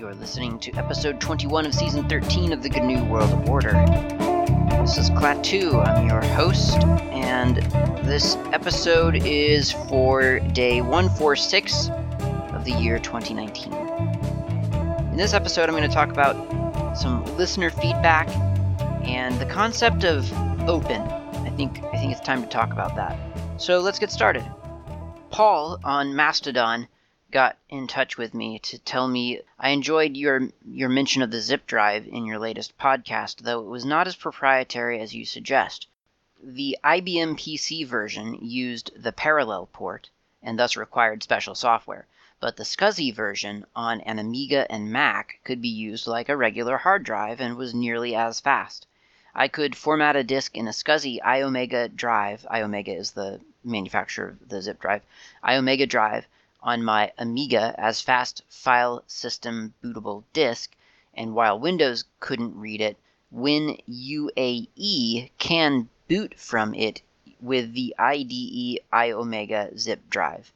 You are listening to episode 21 of season 13 of the GNU World Order. This is Klaatu, I'm your host, and this episode is for day 146 of the year 2019. In this episode, I'm going to talk about some listener feedback and the concept of open. I think it's time to talk about that. So let's get started. Paul on Mastodon got in touch with me to tell me I enjoyed your mention of the zip drive in your latest podcast, though it was not as proprietary as you suggest. The IBM PC version used the parallel port and thus required special software, but the SCSI version on an Amiga and Mac could be used like a regular hard drive and was nearly as fast. I could format a disk in a SCSI iOmega drive, iOmega is the manufacturer of the zip drive, iOmega drive, on my Amiga as fast file system bootable disk, and while Windows couldn't read it, WinUAE can boot from it with the IDE iOmega zip drive.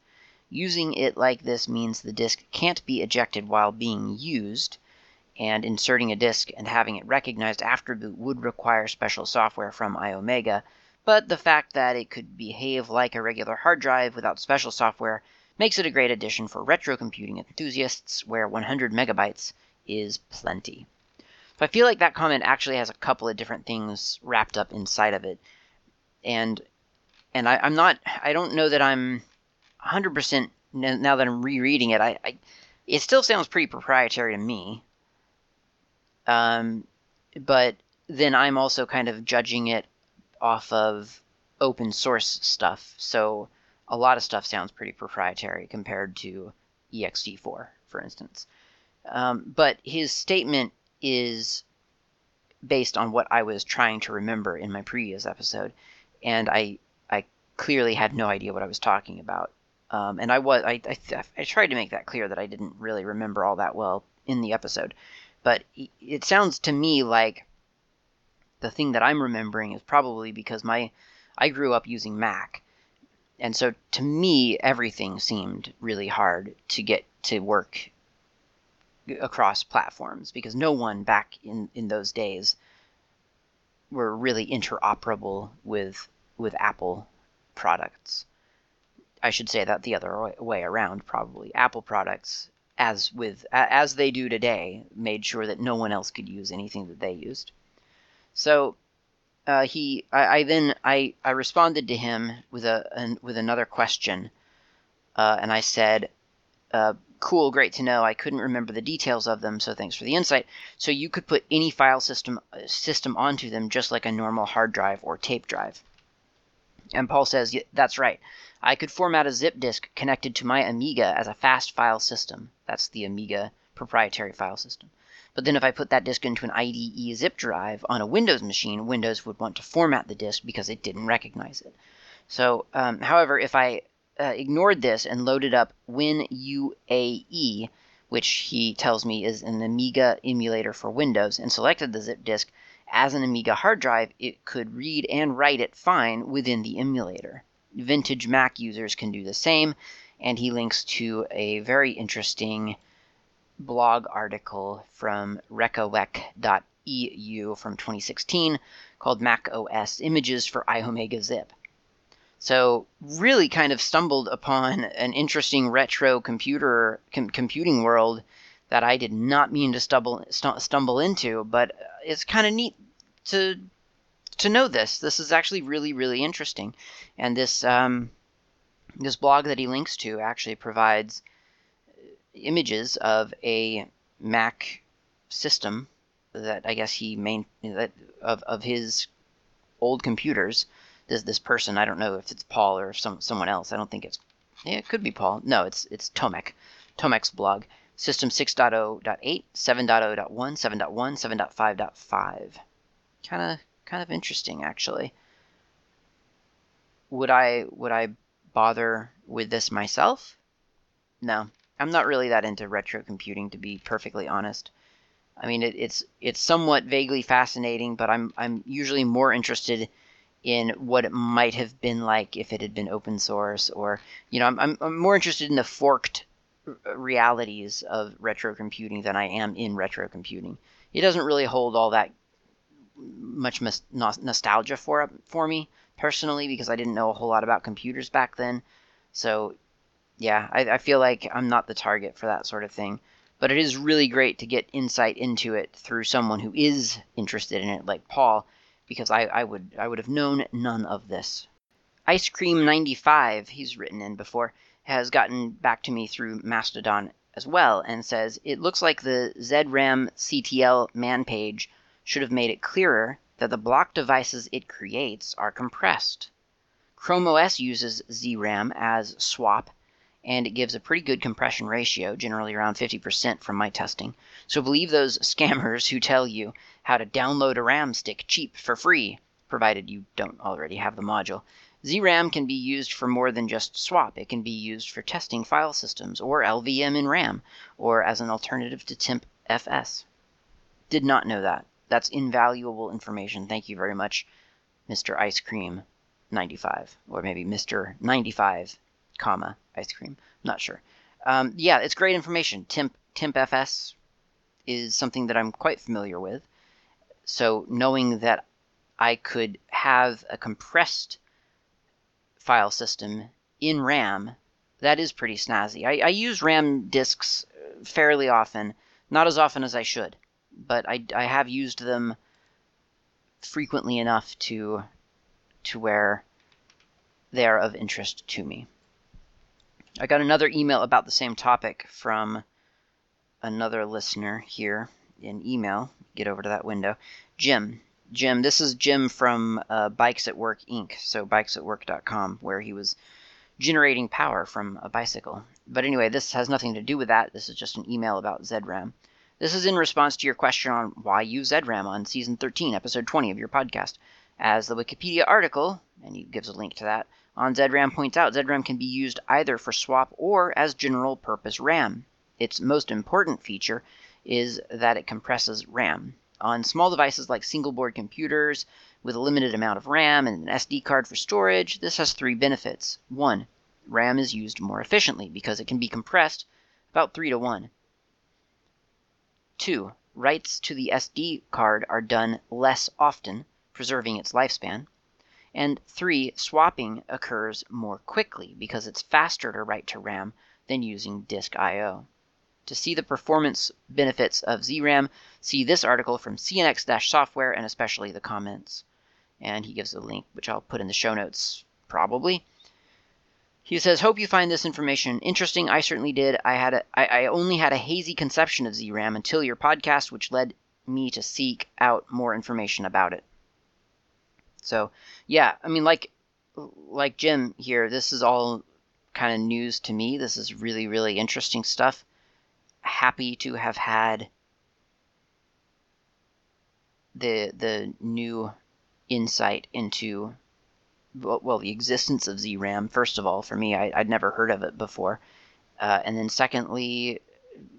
Using it like this means the disk can't be ejected while being used, and inserting a disk and having it recognized after boot would require special software from iOmega, but the fact that it could behave like a regular hard drive without special software makes it a great addition for retro computing enthusiasts, where 100 megabytes is plenty. So I feel like that comment actually has a couple of different things wrapped up inside of it, and I don't know that I'm 100%, now that I'm rereading it, it still sounds pretty proprietary to me, but then I'm also kind of judging it off of open source stuff, so a lot of stuff sounds pretty proprietary compared to EXT4, for instance. But his statement is based on what I was trying to remember in my previous episode, and I clearly had no idea what I was talking about. And I tried to make that clear that I didn't really remember all that well in the episode. But it sounds to me like the thing that I'm remembering is probably because I grew up using Mac. And so, to me, everything seemed really hard to get to work across platforms, because no one back in those days were really interoperable with Apple products. I should say that the other way around, probably. Apple products, as they do today, made sure that no one else could use anything that they used. So I responded to him with another question, and I said, "Cool, great to know. I couldn't remember the details of them, so thanks for the insight. So you could put any file system onto them, just like a normal hard drive or tape drive." And Paul says, yeah, "That's right. I could format a zip disk connected to my Amiga as a fast file system. That's the Amiga proprietary file system. But then if I put that disk into an IDE zip drive on a Windows machine, Windows would want to format the disk because it didn't recognize it. So, however, if I ignored this and loaded up WinUAE, which he tells me is an Amiga emulator for Windows, and selected the zip disk as an Amiga hard drive, it could read and write it fine within the emulator. Vintage Mac users can do the same," and he links to a very interesting blog article from recowec.eu from 2016 called Mac OS Images for iOmega Zip. So really kind of stumbled upon an interesting retro computing world that I did not mean to stumble into, but it's kind of neat to know this. This is actually really, really interesting. And this blog that he links to actually provides images of a Mac system that I guess of his old computers. This person, I don't know if it's Paul or someone else. I don't think it could be Paul. No, it's Tomek. Tomek's blog, system 6.0.8, 7.0.1, 7.1, 7.5.5. Kind of interesting actually. Would I bother with this myself? No. I'm not really that into retro computing, to be perfectly honest. I mean, it's somewhat vaguely fascinating, but I'm usually more interested in what it might have been like if it had been open source, or I'm more interested in the forked realities of retro computing than I am in retro computing. It doesn't really hold all that much nostalgia for me personally, because I didn't know a whole lot about computers back then. So yeah, I feel like I'm not the target for that sort of thing. But it is really great to get insight into it through someone who is interested in it, like Paul, because I would have known none of this. Icecream95, he's written in before, has gotten back to me through Mastodon as well, and says, it looks like the ZRAM CTL man page should have made it clearer that the block devices it creates are compressed. Chrome OS uses ZRAM as swap, and it gives a pretty good compression ratio, generally around 50% from my testing. So believe those scammers who tell you how to download a RAM stick cheap for free, provided you don't already have the module. ZRAM can be used for more than just swap. It can be used for testing file systems, or LVM in RAM, or as an alternative to tmpfs. Did not know that. That's invaluable information. Thank you very much, Mr. Ice Cream 95, or maybe Mr. 95, comma, Ice Cream. I'm not sure. Yeah, it's great information. Tempfs is something that I'm quite familiar with. So knowing that I could have a compressed file system in RAM, that is pretty snazzy. I use RAM disks fairly often, not as often as I should, but I have used them frequently enough to where they are of interest to me. I got another email about the same topic from another listener here in email. Get over to that window. Jim, this is Jim from Bikes at Work, Inc., so bikesatwork.com, where he was generating power from a bicycle. But anyway, this has nothing to do with that. This is just an email about ZRAM. This is in response to your question on why use ZRAM on Season 13, Episode 20 of your podcast. As the Wikipedia article, and he gives a link to that, on ZRAM points out, ZRAM can be used either for swap or as general-purpose RAM. Its most important feature is that it compresses RAM. On small devices like single-board computers with a limited amount of RAM and an SD card for storage, this has three benefits. 1. RAM is used more efficiently because it can be compressed about 3-to-1. 2. Writes to the SD card are done less often, preserving its lifespan. And 3, swapping occurs more quickly because it's faster to write to RAM than using disk I/O. To see the performance benefits of ZRAM, see this article from CNX-software and especially the comments. And he gives a link, which I'll put in the show notes, probably. He says, hope you find this information interesting. I certainly did. I only had a hazy conception of ZRAM until your podcast, which led me to seek out more information about it. So, yeah, I mean, like Jim here, this is all kind of news to me. This is really, really interesting stuff. Happy to have had the new insight into, well, the existence of ZRAM. First of all, for me, I'd never heard of it before. And then secondly,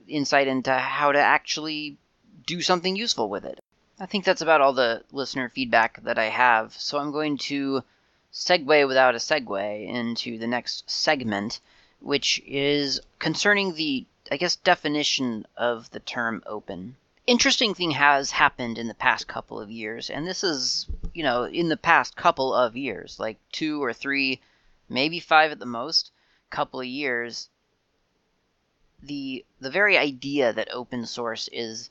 insight into how to actually do something useful with it. I think that's about all the listener feedback that I have, so I'm going to segue without a segue into the next segment, which is concerning the, I guess, definition of the term open. Interesting thing has happened in the past couple of years, and this is, you know, in the past couple of years, like 2 or 3, maybe 5 at the most, couple of years, the very idea that open source is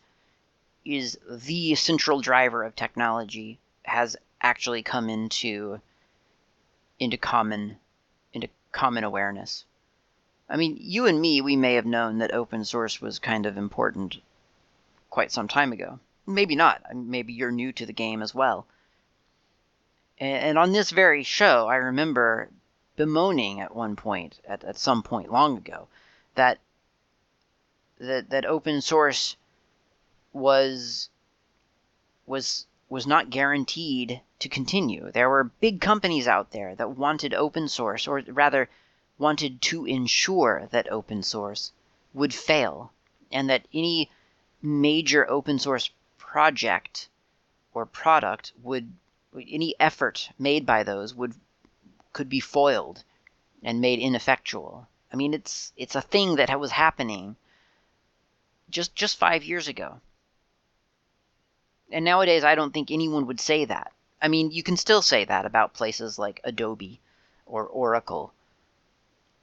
the central driver of technology has actually come into common awareness. I mean, you and me, we may have known that open source was kind of important quite some time ago. Maybe not. Maybe you're new to the game as well. And on this very show, I remember bemoaning at one point, at some point long ago, that open source was not guaranteed to continue. There were big companies out there that wanted open source, or rather wanted to ensure that open source would fail, and that any major open source project or product would, any effort made by those could be foiled and made ineffectual. I mean, it's a thing that was happening just 5 years ago. And nowadays, I don't think anyone would say that. I mean, you can still say that about places like Adobe or Oracle.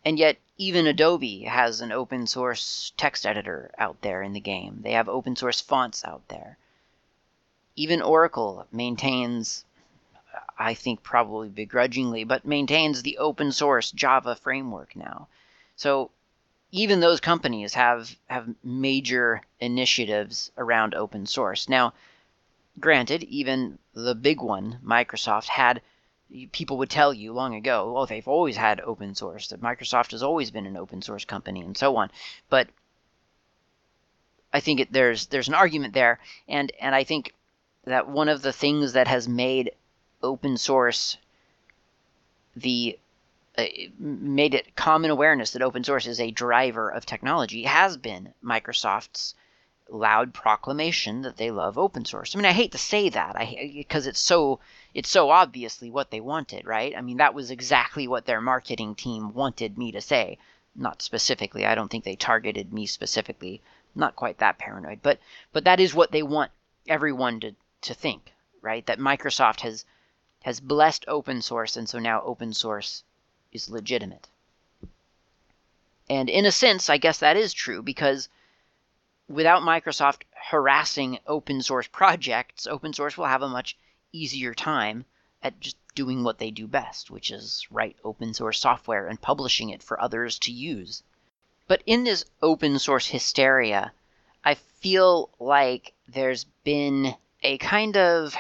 And yet, even Adobe has an open source text editor out there in the game. They have open source fonts out there. Even Oracle maintains, I think probably begrudgingly, but maintains the open source Java framework now. So even those companies have major initiatives around open source. Now, granted, even the big one, Microsoft, had, people would tell you long ago, oh, they've always had open source, that Microsoft has always been an open source company and so on. But I think there's an argument there, and I think that one of the things that has made open source made it common awareness that open source is a driver of technology has been Microsoft's loud proclamation that they love open source. I mean, I hate to say that because it's so obviously what they wanted, right? I mean, that was exactly what their marketing team wanted me to say. Not specifically. I don't think they targeted me specifically. Not quite that paranoid, but that is what they want everyone to think, right? That Microsoft has blessed open source, and so now open source is legitimate. And in a sense, I guess that is true, because without Microsoft harassing open source projects, open source will have a much easier time at just doing what they do best, which is write open source software and publishing it for others to use. But in this open source hysteria, I feel like there's been a kind of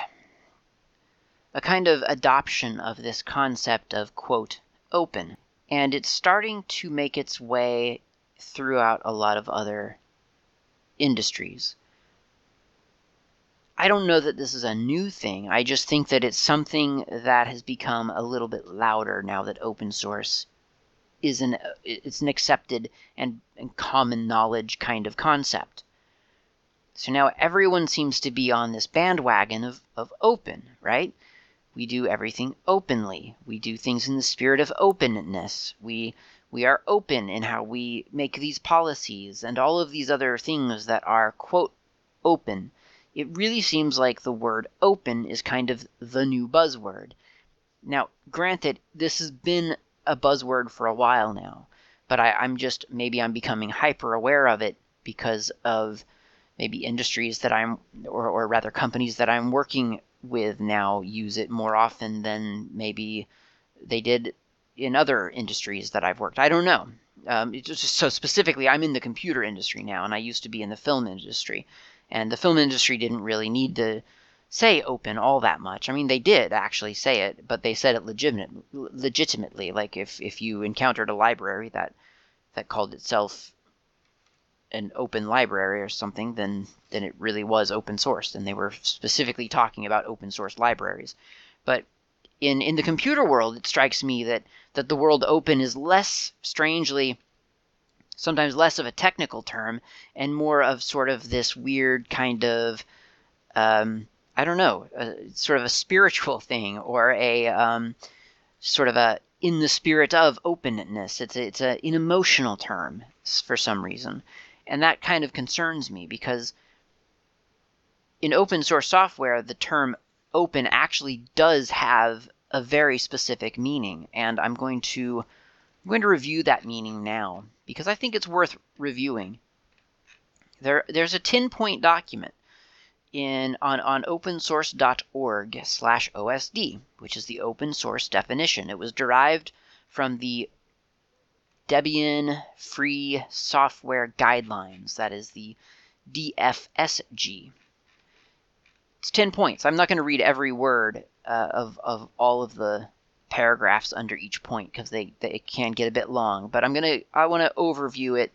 adoption of this concept of, quote, open. And it's starting to make its way throughout a lot of other industries. I don't know that this is a new thing. I just think that it's something that has become a little bit louder now that open source is an accepted and common knowledge kind of concept. So now everyone seems to be on this bandwagon of open, right? We do everything openly. We do things in the spirit of openness. We are open in how we make these policies and all of these other things that are, quote, open. It really seems like the word open is kind of the new buzzword. Now, granted, this has been a buzzword for a while now, but I'm becoming hyper aware of it because of maybe industries that or rather companies that I'm working with now use it more often than maybe they did in other industries that I've worked. I don't know. It's just so specifically, I'm in the computer industry now, and I used to be in the film industry. And the film industry didn't really need to say open all that much. I mean, they did actually say it, but they said it legitimately. Like if you encountered a library that called itself an open library or something, then it really was open source. And they were specifically talking about open source libraries. But in the computer world, it strikes me that the word open is less, strangely, sometimes less of a technical term and more of sort of this weird kind of, sort of a spiritual thing or a sort of a in the spirit of openness. It's an emotional term for some reason. And that kind of concerns me because in open source software, the term open actually does have a very specific meaning, and I'm going to review that meaning now because I think it's worth reviewing. There's a 10-point document on opensource.org/OSD, which is the open source definition. It was derived from the Debian Free Software Guidelines, that is the DFSG. It's 10 points. I'm not going to read every word of all of the paragraphs under each point because they can get a bit long. But I want to overview it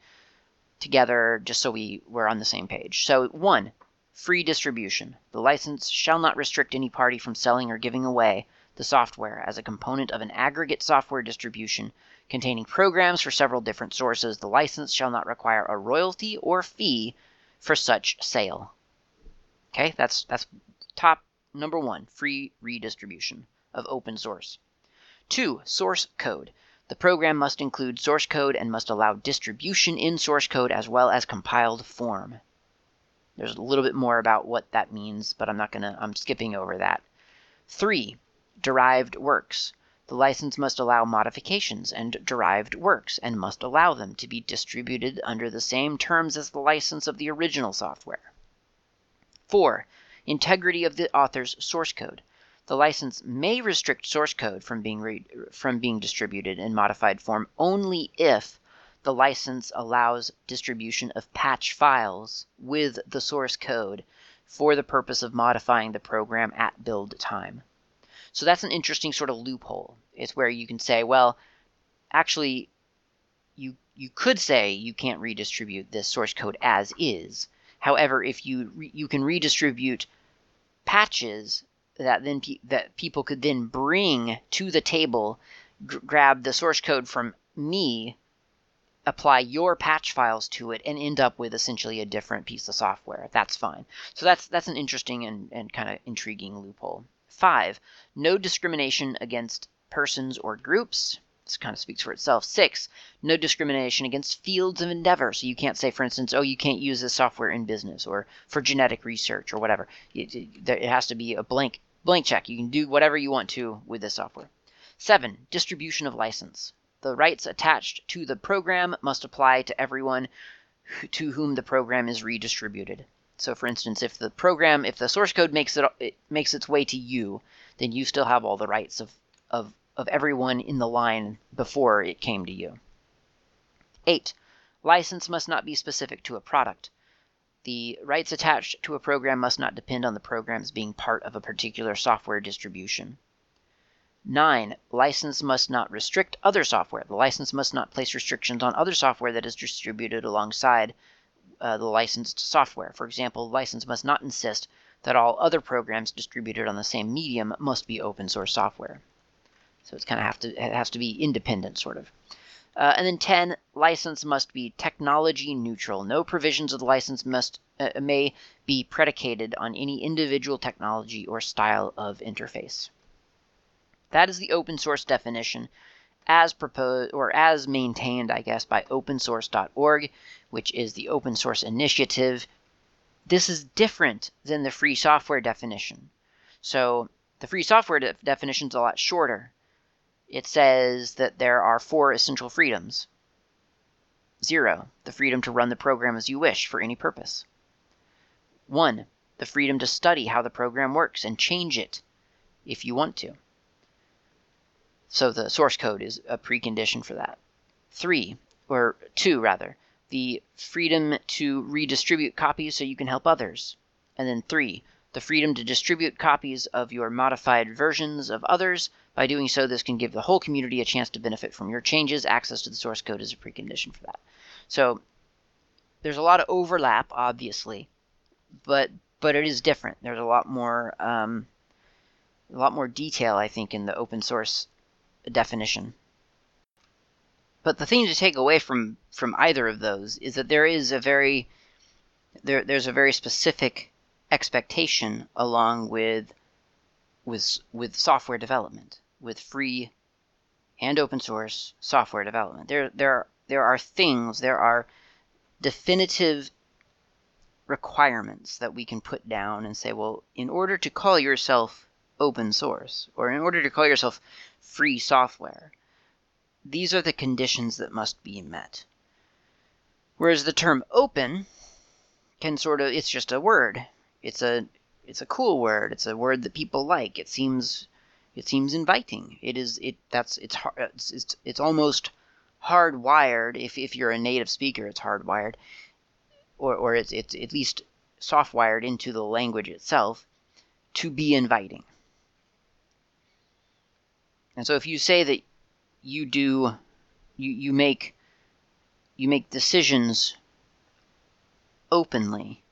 together just so we're on the same page. So 1, free distribution. The license shall not restrict any party from selling or giving away the software as a component of an aggregate software distribution containing programs for several different sources. The license shall not require a royalty or fee for such sale. Okay, that's top number 1, free redistribution of open source. 2, source code. The program must include source code and must allow distribution in source code as well as compiled form. There's a little bit more about what that means, but I'm skipping over that. 3. Derived works. The license must allow modifications and derived works and must allow them to be distributed under the same terms as the license of the original software. 4. Integrity of the author's source code. The license may restrict source code from being distributed in modified form only if the license allows distribution of patch files with the source code for the purpose of modifying the program at build time. So that's an interesting sort of loophole. It's where you can say, well, actually, you could say you can't redistribute this source code as is. However, if you can redistribute patches that people could then bring to the table, grab the source code from me, apply your patch files to it, and end up with essentially a different piece of software. That's fine. So that's an interesting and kind of intriguing loophole. 5. No discrimination against persons or groups. This kind of speaks for itself. 6. No discrimination against fields of endeavor. So you can't say, for instance, oh, you can't use this software in business or for genetic research or whatever. It has to be a blank check. You can do whatever you want to with this software. 7. Distribution of license. The rights attached to the program must apply to everyone to whom the program is redistributed. So, for instance, if the source code makes its way to you, then you still have all the rights of everyone in the line before it came to you. 8. License must not be specific to a product. The rights attached to a program must not depend on the program's being part of a particular software distribution. 9. License must not restrict other software. The license must not place restrictions on other software that is distributed alongside the licensed software. For example, the license must not insist that all other programs distributed on the same medium must be open source software. So it has to be independent, sort of. And then 10, license must be technology neutral. No provisions of the license may be predicated on any individual technology or style of interface. That is the open source definition as proposed, or as maintained, I guess, by opensource.org, which is the open source initiative. This is different than the free software definition. So the free software definition is a lot shorter. It says that there are 4 essential freedoms. 0, the freedom to run the program as you wish for any purpose. 1, the freedom to study how the program works and change it if you want to. So the source code is a precondition for that. 2, the freedom to redistribute copies so you can help others. And then 3, the freedom to distribute copies of your modified versions of others. By doing so, this can give the whole community a chance to benefit from your changes. Access to the source code is a precondition for that. So there's a lot of overlap, obviously, but it is different. There's a lot more detail, I think, in the open source definition. But the thing to take away from either of those is that there's a very specific expectation along with software development, with free and open source software development. There are definitive requirements that we can put down and say, well, in order to call yourself open source, or in order to call yourself free software, these are the conditions that must be met. Whereas the term open it's just a word. It's a cool word. It's a word that people like. It seems inviting. It's almost hardwired. If you're a native speaker, it's hardwired, or it's at least softwired into the language itself to be inviting. And so if you say that you make decisions openly,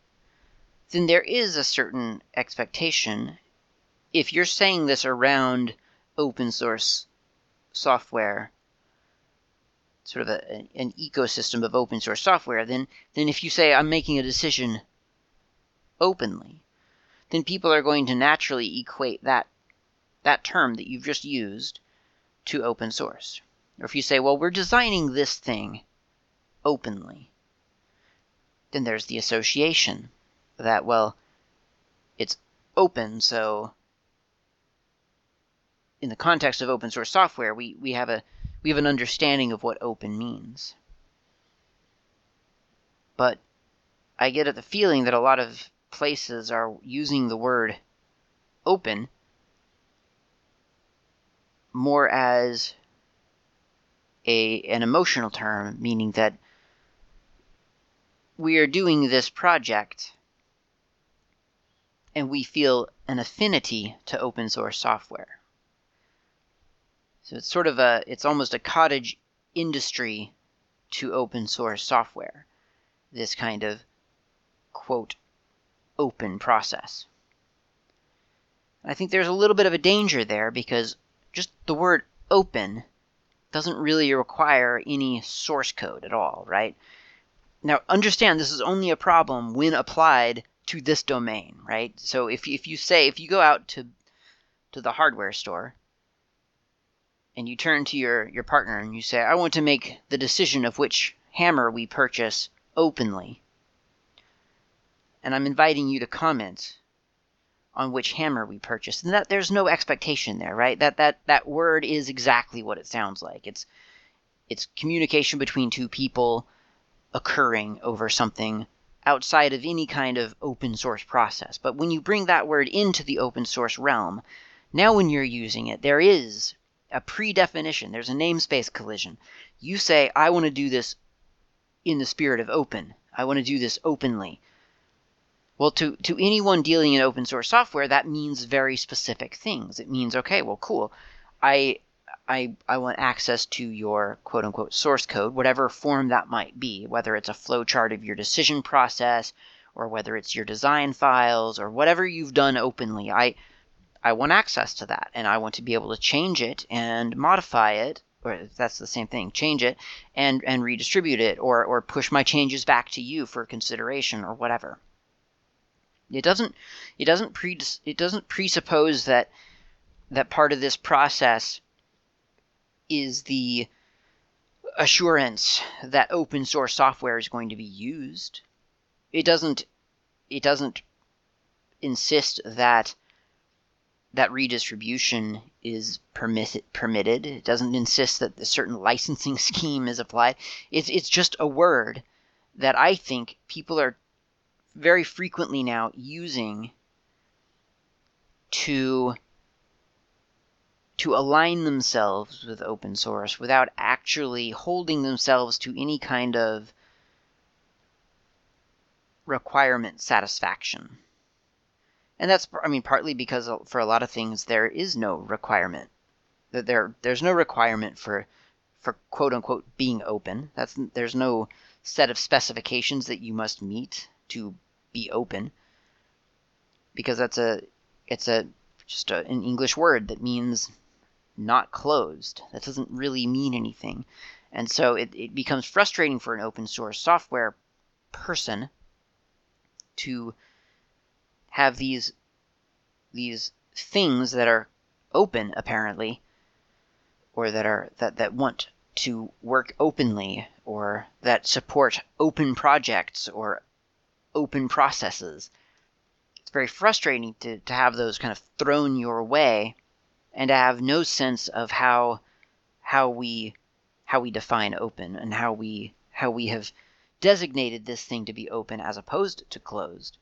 then there is a certain expectation, if you're saying this around open source software, sort of an ecosystem of open source software, then if you say, I'm making a decision openly, then people are going to naturally equate that term that you've just used to open source. Or if you say, well, we're designing this thing openly, then there's the association that, well, it's open, so in the context of open source software, we have an understanding of what open means. But I get at the feeling that a lot of places are using the word open more as an emotional term, meaning that we are doing this project and we feel an affinity to open source software. So it's sort of it's almost a cottage industry to open source software, this kind of, quote, open process. I think there's a little bit of a danger there, because just the word open doesn't really require any source code at all, right? Now, understand this is only a problem when applied to this domain, right? So if you go out to the hardware store and you turn to your partner and you say, I want to make the decision of which hammer we purchase openly, and I'm inviting you to comment on which hammer we purchased, and that there's no expectation there, right? That word is exactly what it sounds like. It's communication between two people occurring over something outside of any kind of open source process. But when you bring that word into the open source realm, now when you're using it, there is a predefinition. There's a namespace collision. You say, I want to do this in the spirit of open. I want to do this openly. Well, to anyone dealing in open source software, that means very specific things. It means, okay, well, cool. I want access to your quote-unquote source code, whatever form that might be, whether it's a flowchart of your decision process or whether it's your design files or whatever you've done openly. I want access to that, and I want to be able to change it and modify it, or that's the same thing, change it and redistribute it or push my changes back to you for consideration or whatever. It doesn't presuppose that part of this process is the assurance that open source software is going to be used. It doesn't insist that redistribution is permitted. It doesn't insist that a certain licensing scheme is applied. It's just a word that I think people are very frequently now using to align themselves with open source without actually holding themselves to any kind of requirement satisfaction. And that's, I mean, partly because for a lot of things there is no requirement. That there's no requirement for quote unquote being open. There's no set of specifications that you must meet to be open, because it's just an English word that means not closed. That doesn't really mean anything, and so it becomes frustrating for an open source software person to have these things that are open apparently, or that want to work openly, or that support open projects or open processes. It's very frustrating to have those kind of thrown your way and to have no sense of how we define open and how we have designated this thing to be open as opposed to closed.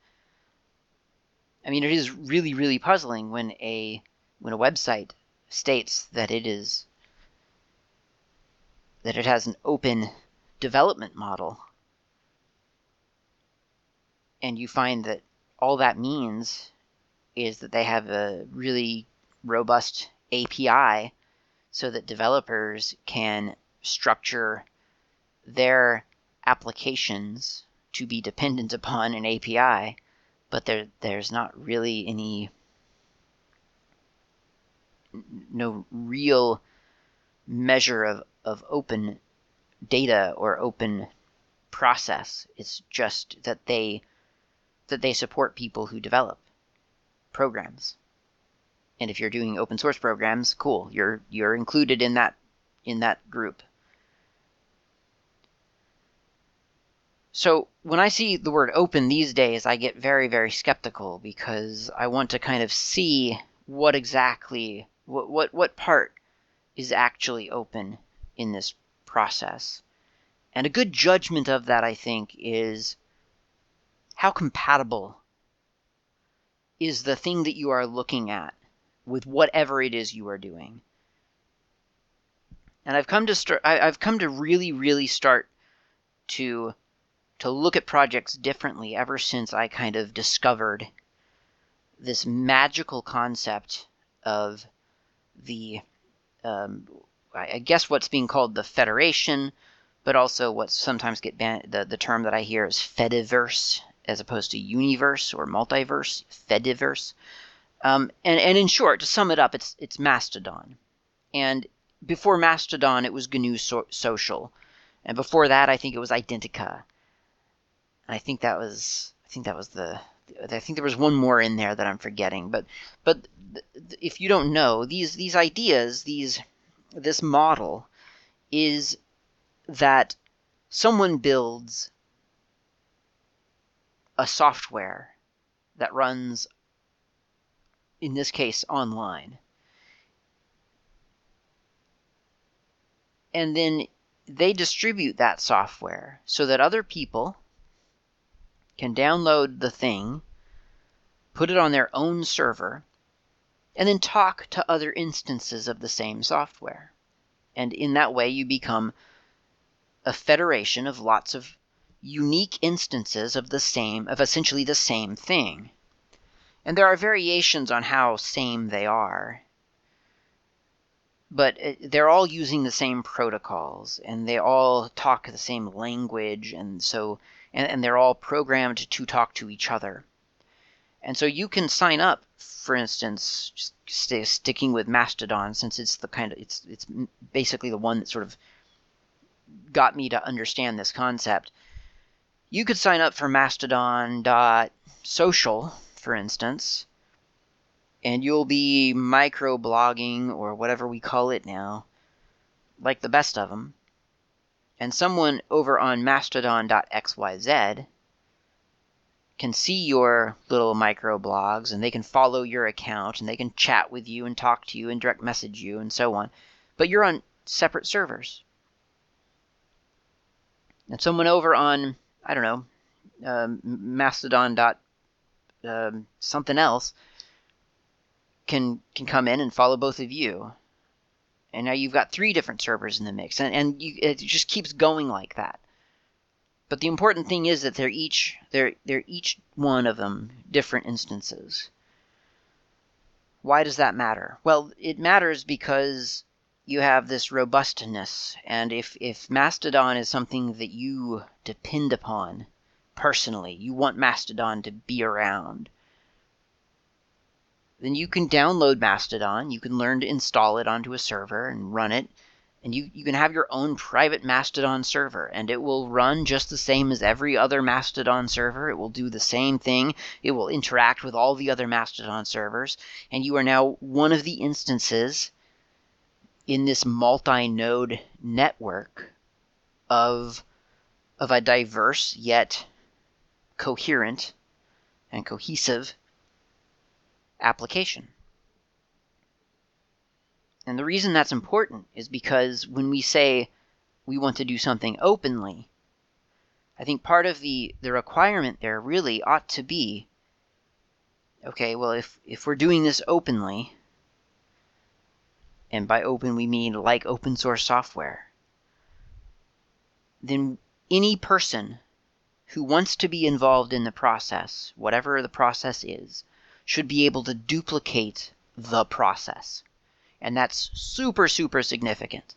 I mean, it is really, really puzzling when a website states that it has an open development model, and you find that all that means is that they have a really robust API so that developers can structure their applications to be dependent upon an API, but there's not really no real measure of open data or open process. It's just that they support people who develop programs. And if you're doing open source programs, cool, you're included in that in that group. So when I see the word open these days, I get very, very skeptical, because I want to kind of see what exactly, what part is actually open in this process. And a good judgment of that, I think, is how compatible is the thing that you are looking at with whatever it is you are doing. And I've come to really start to look at projects differently ever since I kind of discovered this magical concept of the, I guess what's being called the federation, but also what's sometimes get banned, the term that I hear is fediverse, as opposed to universe or multiverse, fediverse. And in short, to sum it up, it's Mastodon. And before Mastodon, it was GNU Social. And before that, I think it was Identica. And I think that was the, I think there was one more in there that I'm forgetting. But if you don't know, these ideas, this model is that someone builds a software that runs, in this case, online. And then they distribute that software so that other people can download the thing, put it on their own server, and then talk to other instances of the same software. And in that way, you become a federation of lots of unique instances of the same, of essentially the same thing. And there are variations on how same they are, but they're all using the same protocols, and they all talk the same language, and so and they're all programmed to talk to each other. And so you can sign up, for instance, just sticking with Mastodon, since it's the kind of it's basically the one that sort of got me to understand this concept. You could sign up for mastodon.social, for instance, and you'll be microblogging, or whatever we call it now, like the best of them. And someone over on mastodon.xyz can see your little microblogs, and they can follow your account, and they can chat with you and talk to you and direct message you and so on. But you're on separate servers. And someone over on, I don't know, Mastodon dot something else can come in and follow both of you, and now you've got three different servers in the mix, and you, it just keeps going like that. But the important thing is that they're each one of them different instances. Why does that matter? Well, it matters because you have this robustness, and if Mastodon is something that you depend upon personally, you want Mastodon to be around, then you can download Mastodon, you can learn to install it onto a server and run it, and you can have your own private Mastodon server, and it will run just the same as every other Mastodon server. It will do the same thing. It will interact with all the other Mastodon servers, and you are now one of the instances in this multi-node network of a diverse yet coherent and cohesive application. And the reason that's important is because when we say we want to do something openly, I think part of the requirement there really ought to be, okay, well, if we're doing this openly, and by open we mean like open source software, then any person who wants to be involved in the process, whatever the process is, should be able to duplicate the process. And that's super, super significant.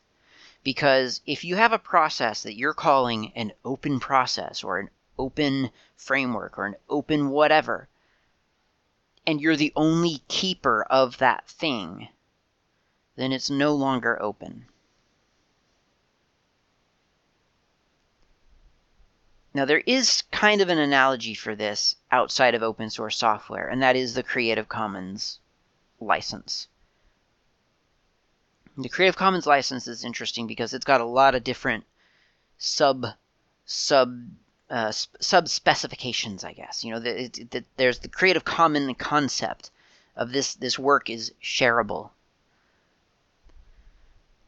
Because if you have a process that you're calling an open process, or an open framework, or an open whatever, and you're the only keeper of that thing, then it's no longer open. Now, there is kind of an analogy for this outside of open source software, and that is the Creative Commons license. The Creative Commons license is interesting because it's got a lot of different sub specifications, I guess. You know, there's the Creative Commons concept of this work is shareable.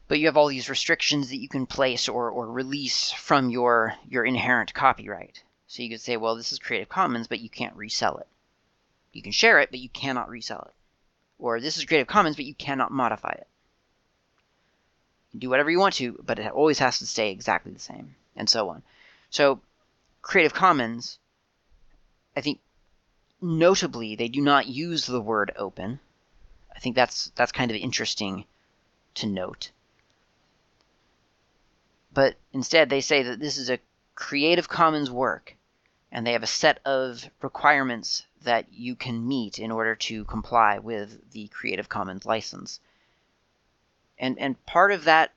But you have all these restrictions that you can place or release from your inherent copyright. So you could say, well, this is Creative Commons, but you can't resell it. You can share it, but you cannot resell it. Or this is Creative Commons, but you cannot modify it. You can do whatever you want to, but it always has to stay exactly the same, and so on. So Creative Commons, I think, notably, they do not use the word open. I think that's kind of interesting to note. But instead, they say that this is a Creative Commons work, and they have a set of requirements that you can meet in order to comply with the Creative Commons license. And part of that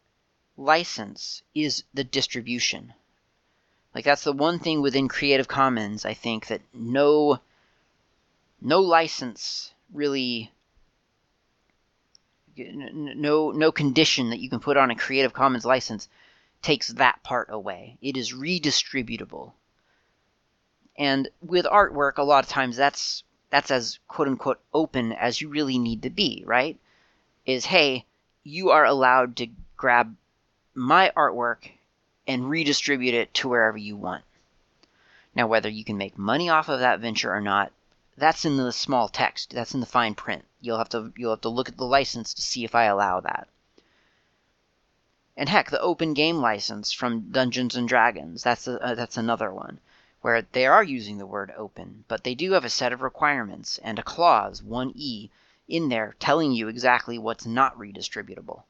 license is the distribution. Like, that's the one thing within Creative Commons, I think, that no license really... No condition that you can put on a Creative Commons license takes that part away. It is redistributable. And with artwork, a lot of times that's as quote-unquote open as you really need to be, right? Is, hey, you are allowed to grab my artwork and redistribute it to wherever you want. Now, whether you can make money off of that venture or not, that's in the small text. That's in the fine print. You'll have to look at the license to see if I allow that. And heck, the open game license from Dungeons & Dragons, that's another one, where they are using the word open, but they do have a set of requirements and a clause, 1E, in there telling you exactly what's not redistributable.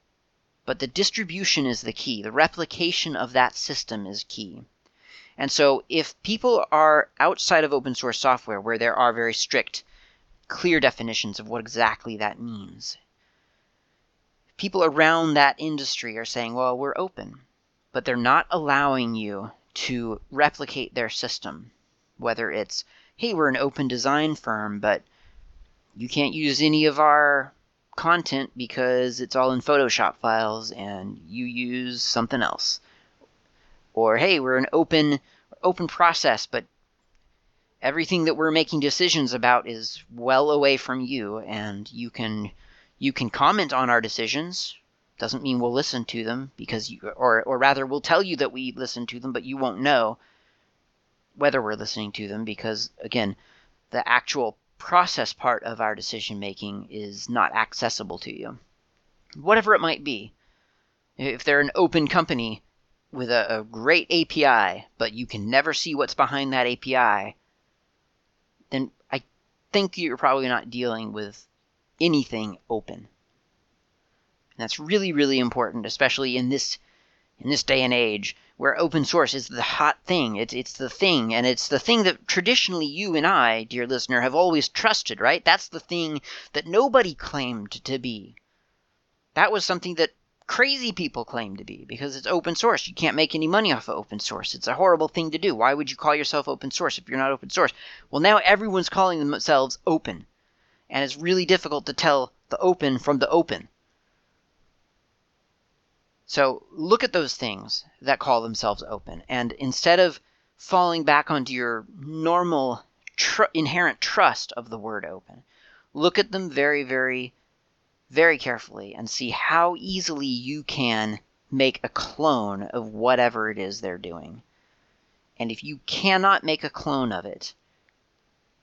But the distribution is the key. The replication of that system is key. And so if people are outside of open source software, where there are very strict, clear definitions of what exactly that means, people around that industry are saying, well, we're open, but they're not allowing you to replicate their system. Whether it's, hey, we're an open design firm, but you can't use any of our content because it's all in Photoshop files and you use something else. Or, hey, we're an open process, but everything that we're making decisions about is well away from you, and you can comment on our decisions. Doesn't mean we'll listen to them, because or rather we'll tell you that we listen to them, but you won't know whether we're listening to them, because again, the actual process part of our decision making is not accessible to you. Whatever it might be. If they're an open company with a great API, but you can never see what's behind that API, then I think you're probably not dealing with anything open. And that's really, really important, especially in this day and age where open source is the hot thing. It's the thing, and it's the thing that traditionally you and I, dear listener, have always trusted, right? That's the thing that nobody claimed to be. That was something that crazy people claimed to be because it's open source. You can't make any money off of open source. It's a horrible thing to do. Why would you call yourself open source if you're not open source? Well, now everyone's calling themselves open. And it's really difficult to tell the open from the open. So look at those things that call themselves open. And instead of falling back onto your normal inherent trust of the word open, look at them very, very, very carefully and see how easily you can make a clone of whatever it is they're doing. And if you cannot make a clone of it,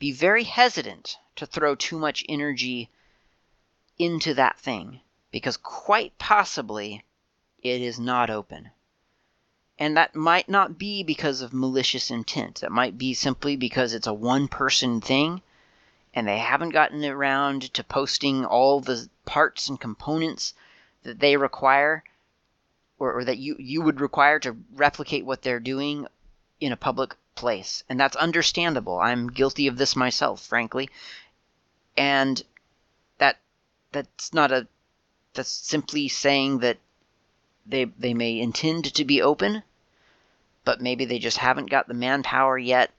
be very hesitant to throw too much energy into that thing, because quite possibly it is not open. And that might not be because of malicious intent. That might be simply because it's a one-person thing, and they haven't gotten around to posting all the parts and components that they require, or that you would require to replicate what they're doing in a public place. And that's understandable. I'm guilty of this myself, frankly. And that's simply saying that they may intend to be open, but maybe they just haven't got the manpower yet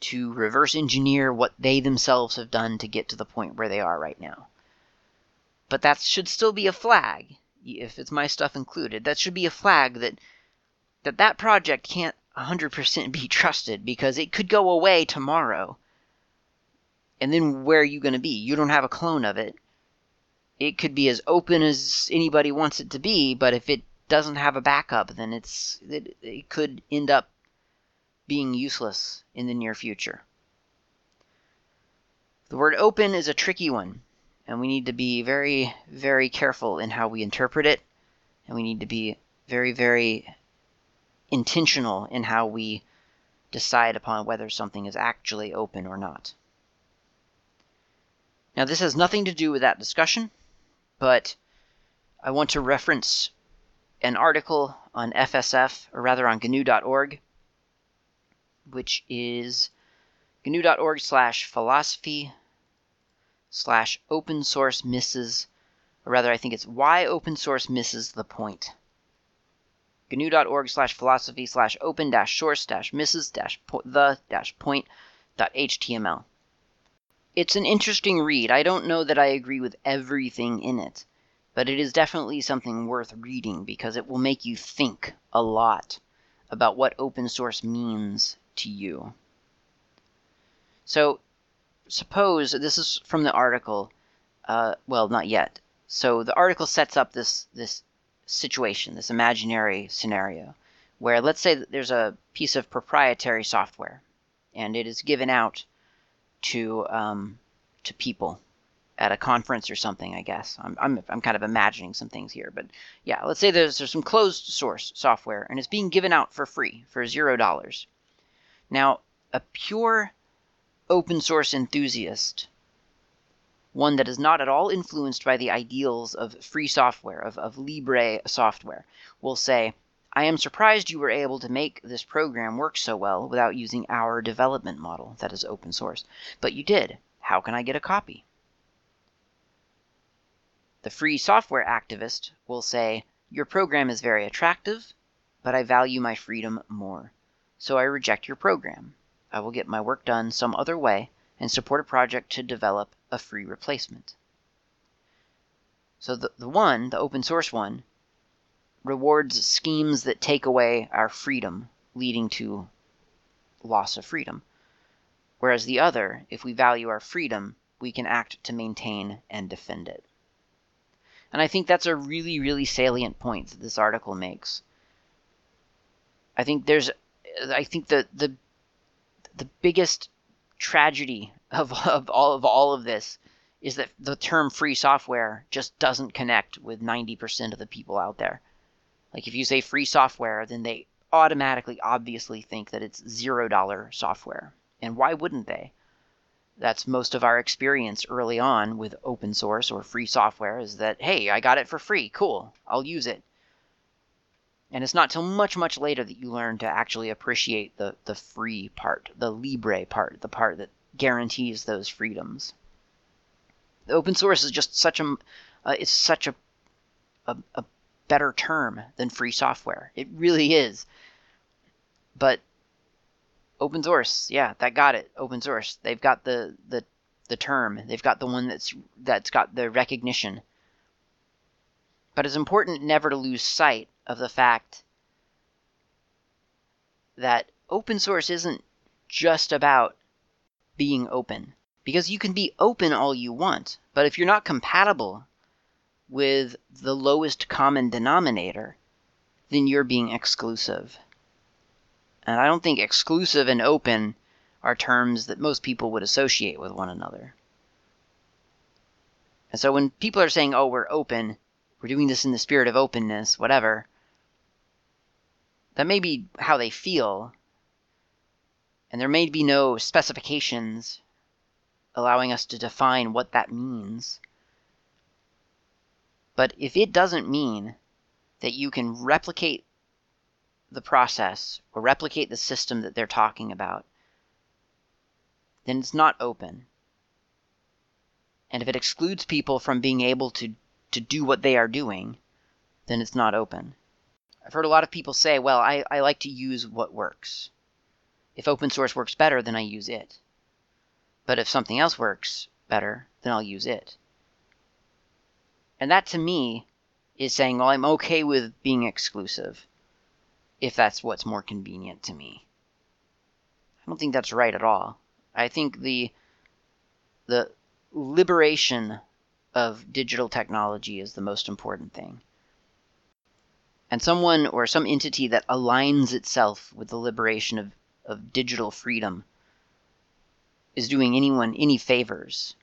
to reverse engineer what they themselves have done to get to the point where they are right now. But that should still be a flag, if it's my stuff included. That should be a flag that project can't 100% be trusted, because it could go away tomorrow. And then where are you going to be? You don't have a clone of it. It could be as open as anybody wants it to be, but if it doesn't have a backup, then it could end up being useless in the near future. The word open is a tricky one, and we need to be very, very careful in how we interpret it, and we need to be very, very intentional in how we decide upon whether something is actually open or not. Now, this has nothing to do with that discussion, but I want to reference an article on FSF, or rather on GNU.org, which is GNU.org/philosophy/open-source misses, or rather I think it's why open source misses the point. GNU.org/philosophy/open-source misses the point.html. It's an interesting read. I don't know that I agree with everything in it, but it is definitely something worth reading because it will make you think a lot about what open source means to you. So suppose, this is from the article, well, not yet. So the article sets up this situation, this imaginary scenario, where let's say that there's a piece of proprietary software, and it is given out to people at a conference or something, I guess. I'm kind of imagining some things here, but yeah, let's say there's some closed source software, and it's being given out for free, for $0. Now, a pure open source enthusiast, one that is not at all influenced by the ideals of free software, of libre software, will say, I am surprised you were able to make this program work so well without using our development model that is open source. But you did. How can I get a copy? The free software activist will say, your program is very attractive, but I value my freedom more. So I reject your program. I will get my work done some other way and support a project to develop a free replacement. So the open source one, rewards schemes that take away our freedom, leading to loss of freedom. Whereas the other, if we value our freedom, we can act to maintain and defend it. And I think that's a really, really salient point that this article makes. I think that the biggest tragedy of all of this is that the term free software just doesn't connect with 90% of the people out there. Like, if you say free software, then they automatically, obviously think that it's $0 software. And why wouldn't they? That's most of our experience early on with open source or free software, is that, hey, I got it for free. Cool. I'll use it. And it's not till much, much later that you learn to actually appreciate the free part, the libre part, the part that guarantees those freedoms. The open source is just such a better term than free software. It really is. But open source, yeah, that got it. Open source. They've got the term. They've got the one that's got the recognition. But it's important never to lose sight of the fact that open source isn't just about being open. Because you can be open all you want, but if you're not compatible with the lowest common denominator, then you're being exclusive. And I don't think exclusive and open are terms that most people would associate with one another. And so when people are saying, oh, we're open, we're doing this in the spirit of openness, whatever, that may be how they feel, and there may be no specifications allowing us to define what that means. But if it doesn't mean that you can replicate the process or replicate the system that they're talking about, then it's not open. And if it excludes people from being able to do what they are doing, then it's not open. I've heard a lot of people say, well, I like to use what works. If open source works better, then I use it. But if something else works better, then I'll use it. And that, to me, is saying, well, I'm okay with being exclusive if that's what's more convenient to me. I don't think that's right at all. I think the liberation of digital technology is the most important thing. And someone or some entity that aligns itself with the liberation of digital freedom is doing anyone any favors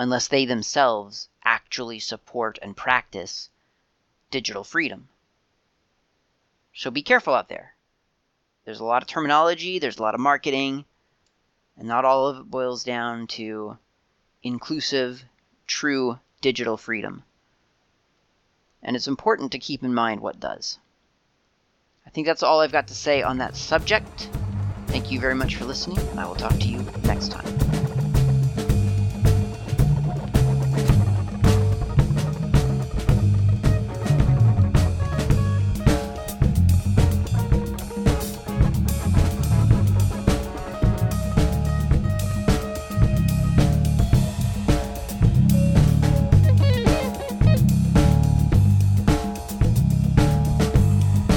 unless they themselves actually support and practice digital freedom. So be careful out there. There's a lot of terminology, there's a lot of marketing, and not all of it boils down to inclusive, true digital freedom. And it's important to keep in mind what does. I think that's all I've got to say on that subject. Thank you very much for listening, and I will talk to you next time.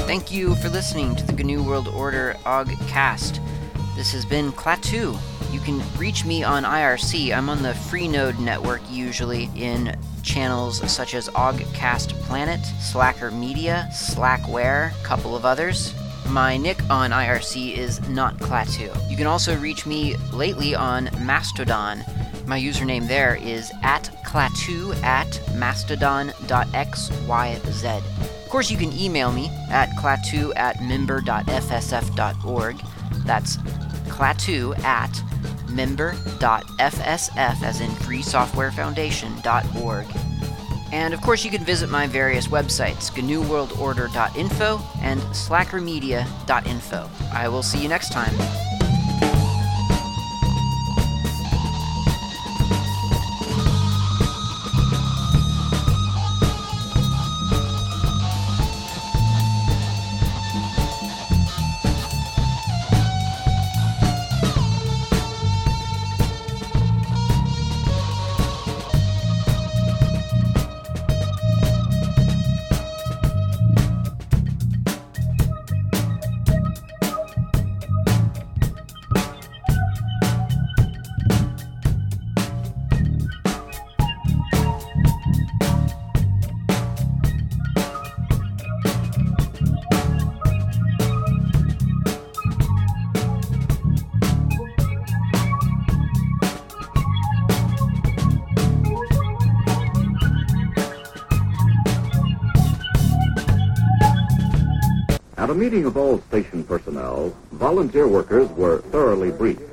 Thank you for listening to the GNU World Order OGcast. This has been Klaatu. You can reach me on IRC. I'm on the Freenode network, usually in channels such as OGcast Planet, Slacker Media, Slackware, a couple of others. My nick on IRC is not Klaatu. You can also reach me lately on Mastodon. My username there is @klaatu@mastodon.xyz. Of course, you can email me at klaatu@member.fsf.org. That's klaatu@member.fsf, as in Free Software Foundation.org. And of course, you can visit my various websites, GNUWorldOrder.info and SlackerMedia.info. I will see you next time. At a meeting of all station personnel, volunteer workers were thoroughly briefed.